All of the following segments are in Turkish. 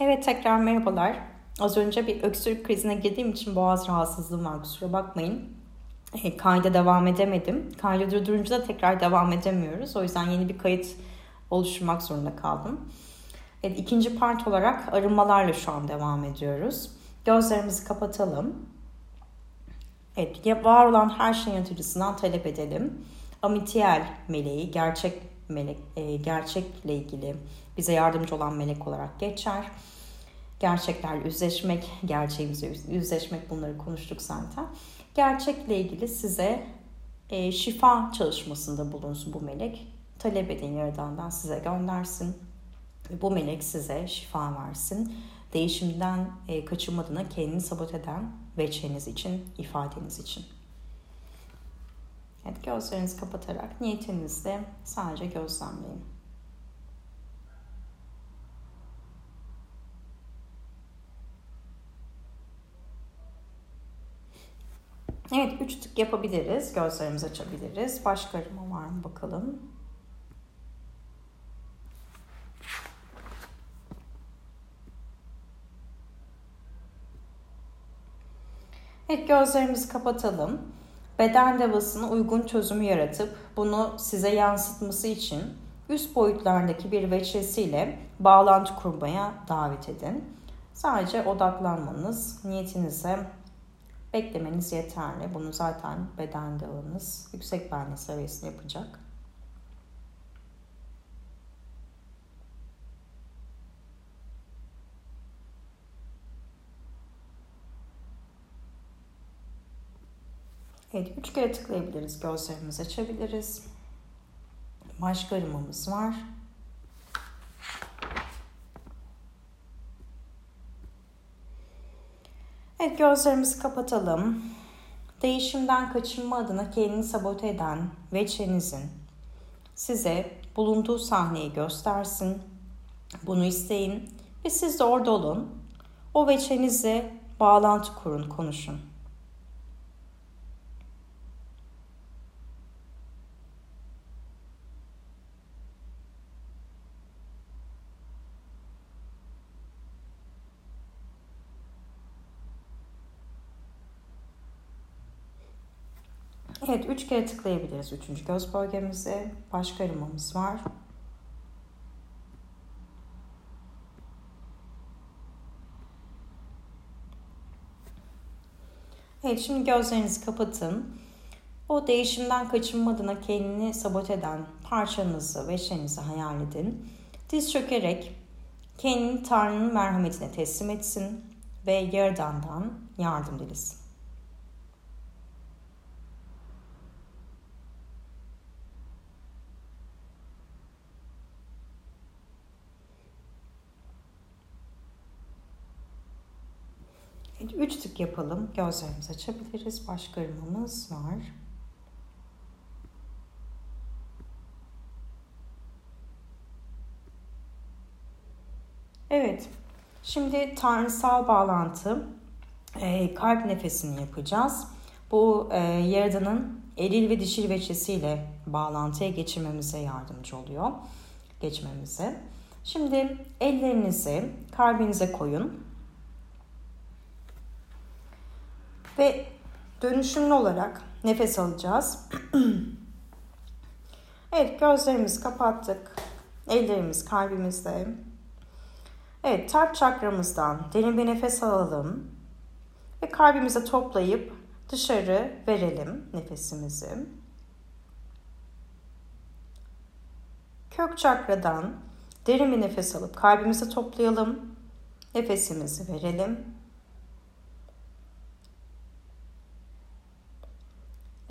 Evet, tekrar merhabalar. Az önce bir öksürük krizine girdiğim için boğaz rahatsızlığım var, kusura bakmayın. Kayda devam edemedim. Kaydı durdurunca da tekrar devam edemiyoruz. O yüzden yeni bir kayıt oluşturmak zorunda kaldım. Evet, ikinci part olarak arınmalarla şu an devam ediyoruz. Gözlerimizi kapatalım. Evet, var olan her şeyin yaratıcısından talep edelim. Amitiel meleği, gerçek melek, gerçekle ilgili bize yardımcı olan melek olarak geçer. Gerçeklerle yüzleşmek, gerçeğimizi yüzleşmek, bunları konuştuk zaten. Gerçekle ilgili size şifa çalışmasında bulunsun bu melek. Talep edin, Yaradan'dan size göndersin. Bu melek size şifa versin. Değişimden kaçınmadığına kendini sabote eden veçeniz için, ifadeniz için. Evet, gözlerinizi kapatarak niyetinizle sadece gözlemleyin. Evet, 3 tık yapabiliriz. Gözlerimizi açabiliriz. Başka arınma var mı bakalım. Evet, gözlerimizi kapatalım. Beden devasına uygun çözümü yaratıp bunu size yansıtması için üst boyutlardaki bir veçesiyle bağlantı kurmaya davet edin. Sadece odaklanmanız, niyetinize beklemeniz yeterli. Bunu zaten beden devanız yüksek benle seviyesini yapacak. Evet, 3 kere tıklayabiliriz. Gözlerimizi açabiliriz. Başka arınmamız var. Evet, gözlerimizi kapatalım. Değişimden kaçınma adına kendini sabote eden veçenizin size bulunduğu sahneyi göstersin. Bunu isteyin ve siz de orada olun. O veçenizle bağlantı kurun, konuşun. Evet, 3 kere tıklayabiliriz 3. göz bölgemize. Başka arınmamız var. Evet, şimdi gözlerinizi kapatın. O değişimden kaçınma adına kendini sabote eden parçanızı, veçenizi hayal edin. Diz çökerek kendini Tanrı'nın merhametine teslim etsin ve Yaradan'dan yardım dilesin. Üç tık yapalım. Gözlerimizi açabiliriz. Başka arınmamız var. Evet. Şimdi tanrısal bağlantı, kalp nefesini yapacağız. Bu Yaradan'ın eril ve dişil veçesiyle bağlantıya geçirmemize yardımcı oluyor. Geçmemize. Şimdi ellerinizi kalbinize koyun. Ve dönüşümlü olarak nefes alacağız. Evet, gözlerimizi kapattık. Ellerimiz kalbimizde. Evet, kalp çakramızdan derin bir nefes alalım. Ve kalbimize toplayıp dışarı verelim nefesimizi. Kök çakradan derin bir nefes alıp kalbimize toplayalım. Nefesimizi verelim.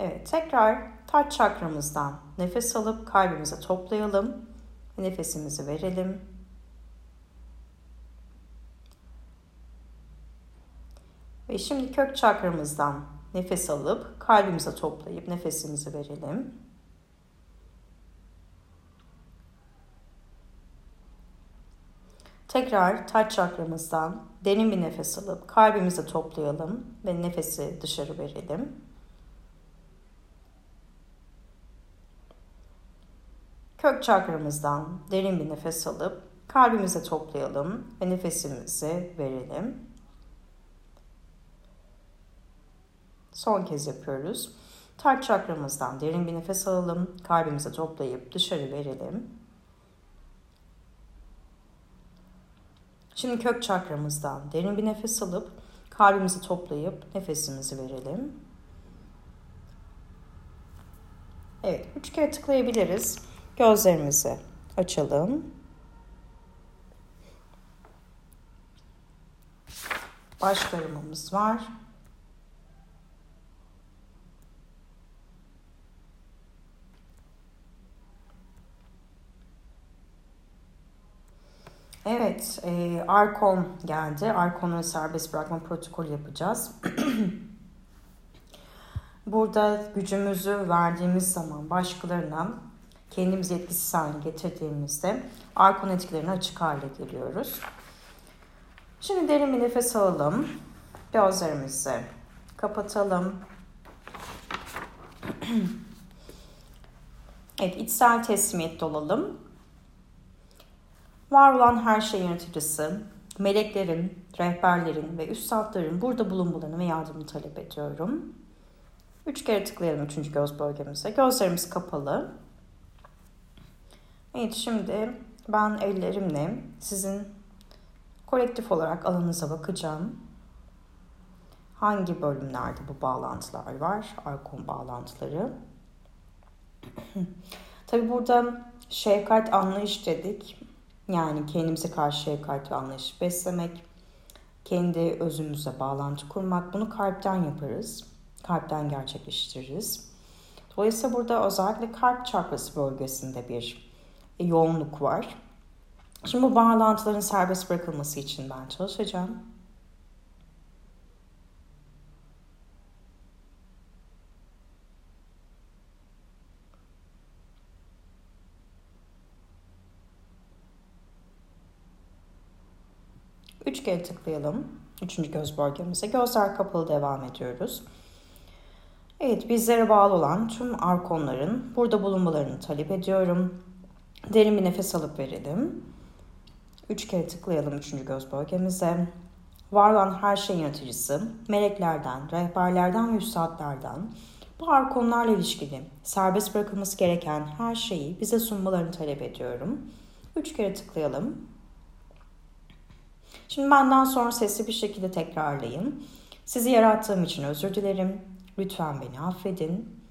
Evet, tekrar taç çakramızdan nefes alıp kalbimize toplayalım. Nefesimizi verelim. Ve şimdi kök çakramızdan nefes alıp kalbimize toplayıp nefesimizi verelim. Tekrar taç çakramızdan derin bir nefes alıp kalbimize toplayalım ve nefesi dışarı verelim. Kök çakramızdan derin bir nefes alıp Kalbimize toplayalım ve nefesimizi verelim. Son kez yapıyoruz. Kalp çakramızdan derin bir nefes alalım. Kalbimize toplayıp dışarı verelim. Şimdi kök çakramızdan derin bir nefes alıp kalbimizi toplayıp nefesimizi verelim. Evet, 3 kere tıklayabiliriz. Gözlerimizi açalım. Baş karımımız var. Evet, Arkom geldi. Arkom'u serbest bırakma protokolü yapacağız. Burada gücümüzü verdiğimiz zaman başkalarına kendimizi yetkisiz haline getirdiğimizde Arkom etkilerine açık hale geliyoruz. Şimdi derin bir nefes alalım. Gözlerimizi kapatalım. Evet, içsel teslimiyette olalım. Var olan her şeyin yöneticisi, meleklerin, rehberlerin ve üstadların burada bulunmalarını ve yardımını talep ediyorum. 3 kere tıklayalım 3. göz bölgemize. Gözlerimiz kapalı. Evet, şimdi ben ellerimle sizin kolektif olarak alanınıza bakacağım. Hangi bölümlerde bu bağlantılar var? Arkon bağlantıları. Tabii burada şefkat, anlayış dedik. Yani kendimize karşı şefkat ve anlayış beslemek, kendi özümüze bağlantı kurmak, bunu kalpten yaparız, kalpten gerçekleştiririz. Dolayısıyla burada özellikle kalp çakrası bölgesinde bir yoğunluk var. Şimdi bu bağlantıların serbest bırakılması için ben çalışacağım. Üç kere tıklayalım. 3. göz bölgemize. Gözler kapalı devam ediyoruz. Evet, bizlere bağlı olan tüm arkonların burada bulunmalarını talep ediyorum. Derin bir nefes alıp verelim. 3 kere tıklayalım 3. göz bölgemize. Var olan her şeyin yöneticisi, meleklerden, rehberlerden ve üstadlardan bu arkonlarla ilişkili serbest bırakılması gereken her şeyi bize sunmalarını talep ediyorum. 3 kere tıklayalım. Şimdi benden sonra sesli bir şekilde tekrarlayın. Sizi yarattığım için özür dilerim. Lütfen beni affedin.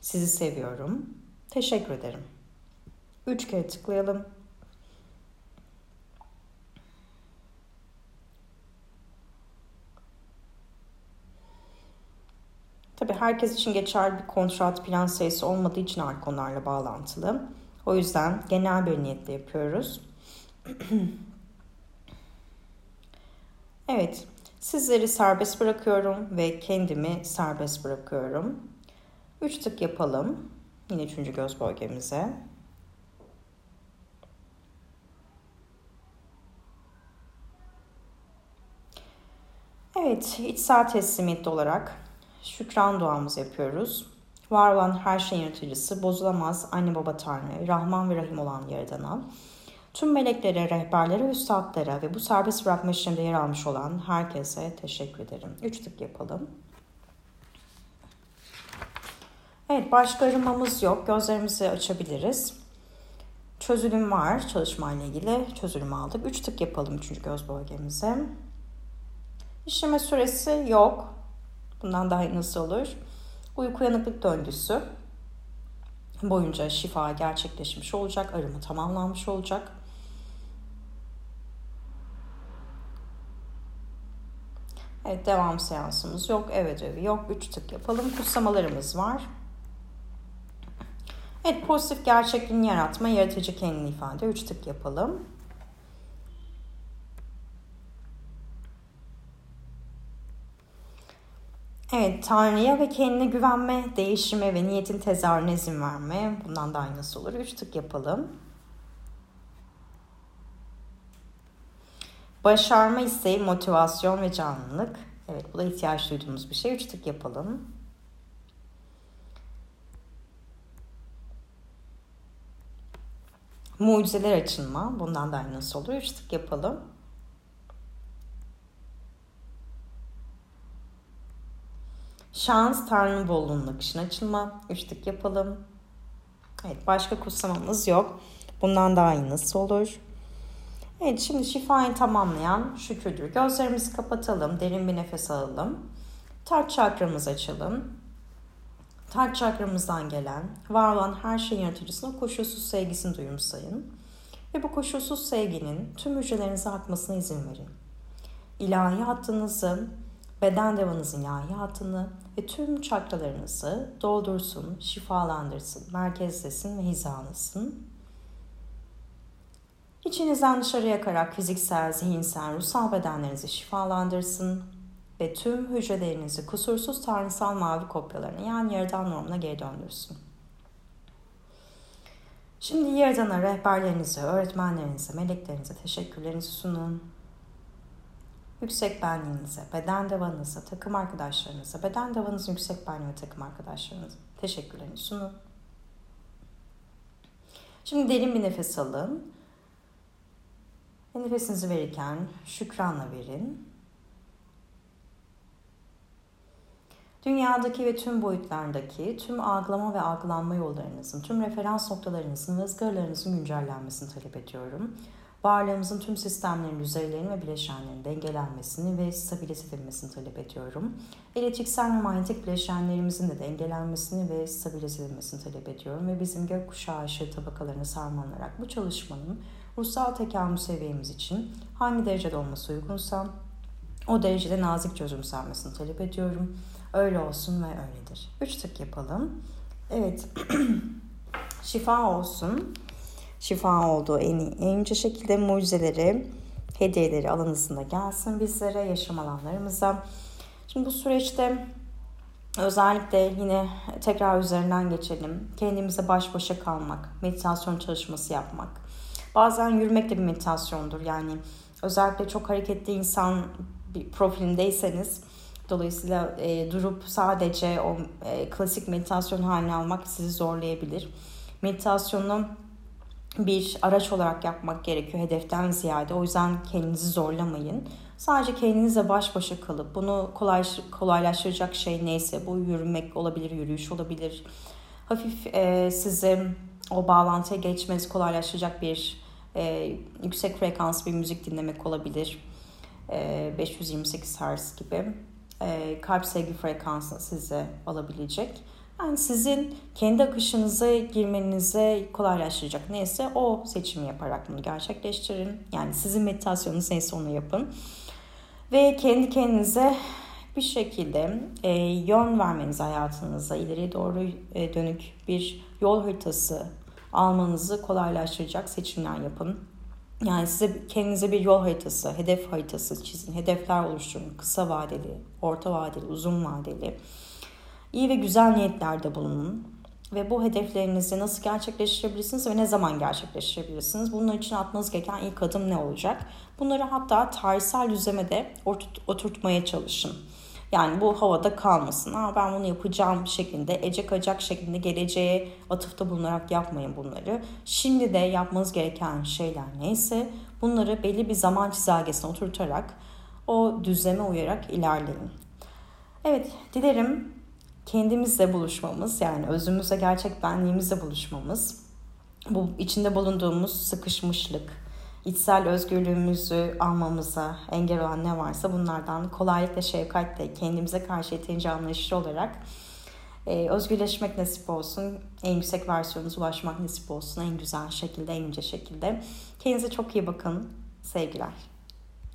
Sizi seviyorum. Teşekkür ederim. 3 kere tıklayalım. Tabii herkes için geçerli bir kontrat plan sayısı olmadığı için arkonlarla bağlantılı. O yüzden genel bir niyetle yapıyoruz. Evet, sizleri serbest bırakıyorum ve kendimi serbest bırakıyorum. 3 tık yapalım. Yine 3. göz bölgemize. Evet, içsel teslimiyet olarak şükran duamızı yapıyoruz. Var olan her şeyin yöneticisi, bozulamaz anne baba Tanrı, Rahman ve Rahim olan Yaradan'a, tüm meleklere, rehberlere, üstadlara ve bu serbest bırakma işleminde yer almış olan herkese teşekkür ederim. 3 tık yapalım. Evet, başka arınmamız yok. Gözlerimizi açabiliriz. Çözülüm var çalışmayla ilgili. Çözülüm aldık. 3 tık yapalım 3. göz bölgemize. İşleme süresi yok. Bundan daha nasıl olur? Uyku yanıklık döngüsü boyunca şifa gerçekleşmiş olacak. Arınma tamamlanmış olacak. Evet, devam seansımız yok. Evet öyle yok. 3 tık yapalım. Kutsamalarımız var. Evet, pozitif gerçekliğini yaratma, yaratıcı kendini ifade. 3 tık yapalım. Evet, Tanrı'ya ve kendine güvenme, değişime ve niyetin tezahürüne izin verme. Bundan da aynısı olur. 3 tık yapalım. Başarma isteği, motivasyon ve canlılık. Evet, bu da ihtiyaç duyduğumuz bir şey. 3 tık yapalım. Mucizeler açılma. Bundan da aynısı olur. 3 tık yapalım. Şans, Tanrı bolluğunun akışına açılma. 3 tık yapalım. Evet, başka kutsamamız yok. Bundan da aynısı olur. Evet, şimdi şifayı tamamlayan şükürdür. Gözlerimizi kapatalım. Derin bir nefes alalım. Taç çakramızı açalım. Taç çakramızdan gelen, var olan her şeyin yaratıcısına koşulsuz sevgisini duyumsayın. Ve bu koşulsuz sevginin tüm hücrelerinize akmasına izin verin. İlahi hattınızı, beden devanızın ilahi hattını ve tüm çakralarınızı doldursun, şifalandırsın, merkezlesin ve hizalasın. İçinizden dışarı yakarak fiziksel, zihinsel, ruhsal bedenlerinizi şifalandırsın ve tüm hücrelerinizi kusursuz tanrısal mavi kopyalarına, yani yaradan normuna geri döndürsün. Şimdi yaradana rehberlerinize, öğretmenlerinize, meleklerinize teşekkürlerinizi sunun. Yüksek benliğinize, beden devanıza, takım arkadaşlarınıza, beden devanızın yüksek benliği ve takım arkadaşlarınıza teşekkürlerinizi sunun. Şimdi derin bir nefes alın. Nefesinizi verirken şükranla verin. Dünyadaki ve tüm boyutlardaki tüm algılama ve algılanma yollarınızın, tüm referans noktalarınızın ve ızgaralarınızın güncellenmesini talep ediyorum. Varlığımızın tüm sistemlerin, düzeylerin ve bileşenlerin dengelenmesini ve stabilize edilmesini talep ediyorum. Elektriksel ve manyetik bileşenlerimizin de dengelenmesini ve stabilize edilmesini talep ediyorum. Ve bizim gökkuşağı aşırı tabakalarını sarmalanarak bu çalışmanın ruhsal tekamül seviyemiz için hangi derecede olması uygunsa o derecede nazik çözümselmesini talep ediyorum. Öyle olsun ve öyledir. 3 tık yapalım. Evet, şifa olsun. Şifa olduğu en ince şekilde mucizeleri, hediyeleri alanısında gelsin bizlere, yaşam alanlarımıza. Şimdi bu süreçte özellikle yine tekrar üzerinden geçelim. Kendimize baş başa kalmak, meditasyon çalışması yapmak. Bazen yürümek de bir meditasyondur. Yani özellikle çok hareketli insan bir profilindeyseniz, dolayısıyla durup sadece o klasik meditasyon haline almak sizi zorlayabilir. Meditasyonu bir araç olarak yapmak gerekiyor, hedeften ziyade. O yüzden kendinizi zorlamayın. Sadece kendinizle baş başa kalıp bunu kolaylaştıracak şey neyse, bu yürümek olabilir, yürüyüş olabilir. Hafif sizi o bağlantıya geçmenizi kolaylaştıracak bir yüksek frekanslı bir müzik dinlemek olabilir. 528 Hz gibi kalp sevgi frekansını size alabilecek. Yani sizin kendi akışınıza girmenize kolaylaştıracak neyse o seçimi yaparak bunu gerçekleştirin. Yani sizin meditasyonunuz neyse onu yapın. Ve kendi kendinize bir şekilde yön vermeniz, hayatınıza ileriye doğru dönük bir yol haritası almanızı kolaylaştıracak seçimler yapın. Yani size kendinize bir yol haritası, hedef haritası çizin, hedefler oluşturun. Kısa vadeli, orta vadeli, uzun vadeli. İyi ve güzel niyetlerde bulunun ve bu hedeflerinizi nasıl gerçekleştirebilirsiniz ve ne zaman gerçekleştirebilirsiniz? Bunun için atmanız gereken ilk adım ne olacak? Bunları hatta tarihsel düzleme de oturtmaya çalışın. Yani bu havada kalmasın. Ben bunu yapacağım şeklinde, ecek şeklinde geleceğe atıfta bulunarak yapmayın bunları. Şimdi de yapmanız gereken şeyler neyse bunları belli bir zaman çizelgesine oturtarak o düzleme uyarak ilerleyin. Evet, dilerim kendimizle buluşmamız, yani özümüzle, gerçek benliğimizle buluşmamız, bu içinde bulunduğumuz sıkışmışlık, içsel özgürlüğümüzü almamıza engel olan ne varsa bunlardan kolaylıkla, şefkatle, kendimize karşı yeterince anlayışlı olarak özgürleşmek nasip olsun, en yüksek versiyonunuza ulaşmak nasip olsun, en güzel şekilde, en ince şekilde. Kendinize çok iyi bakın, sevgiler.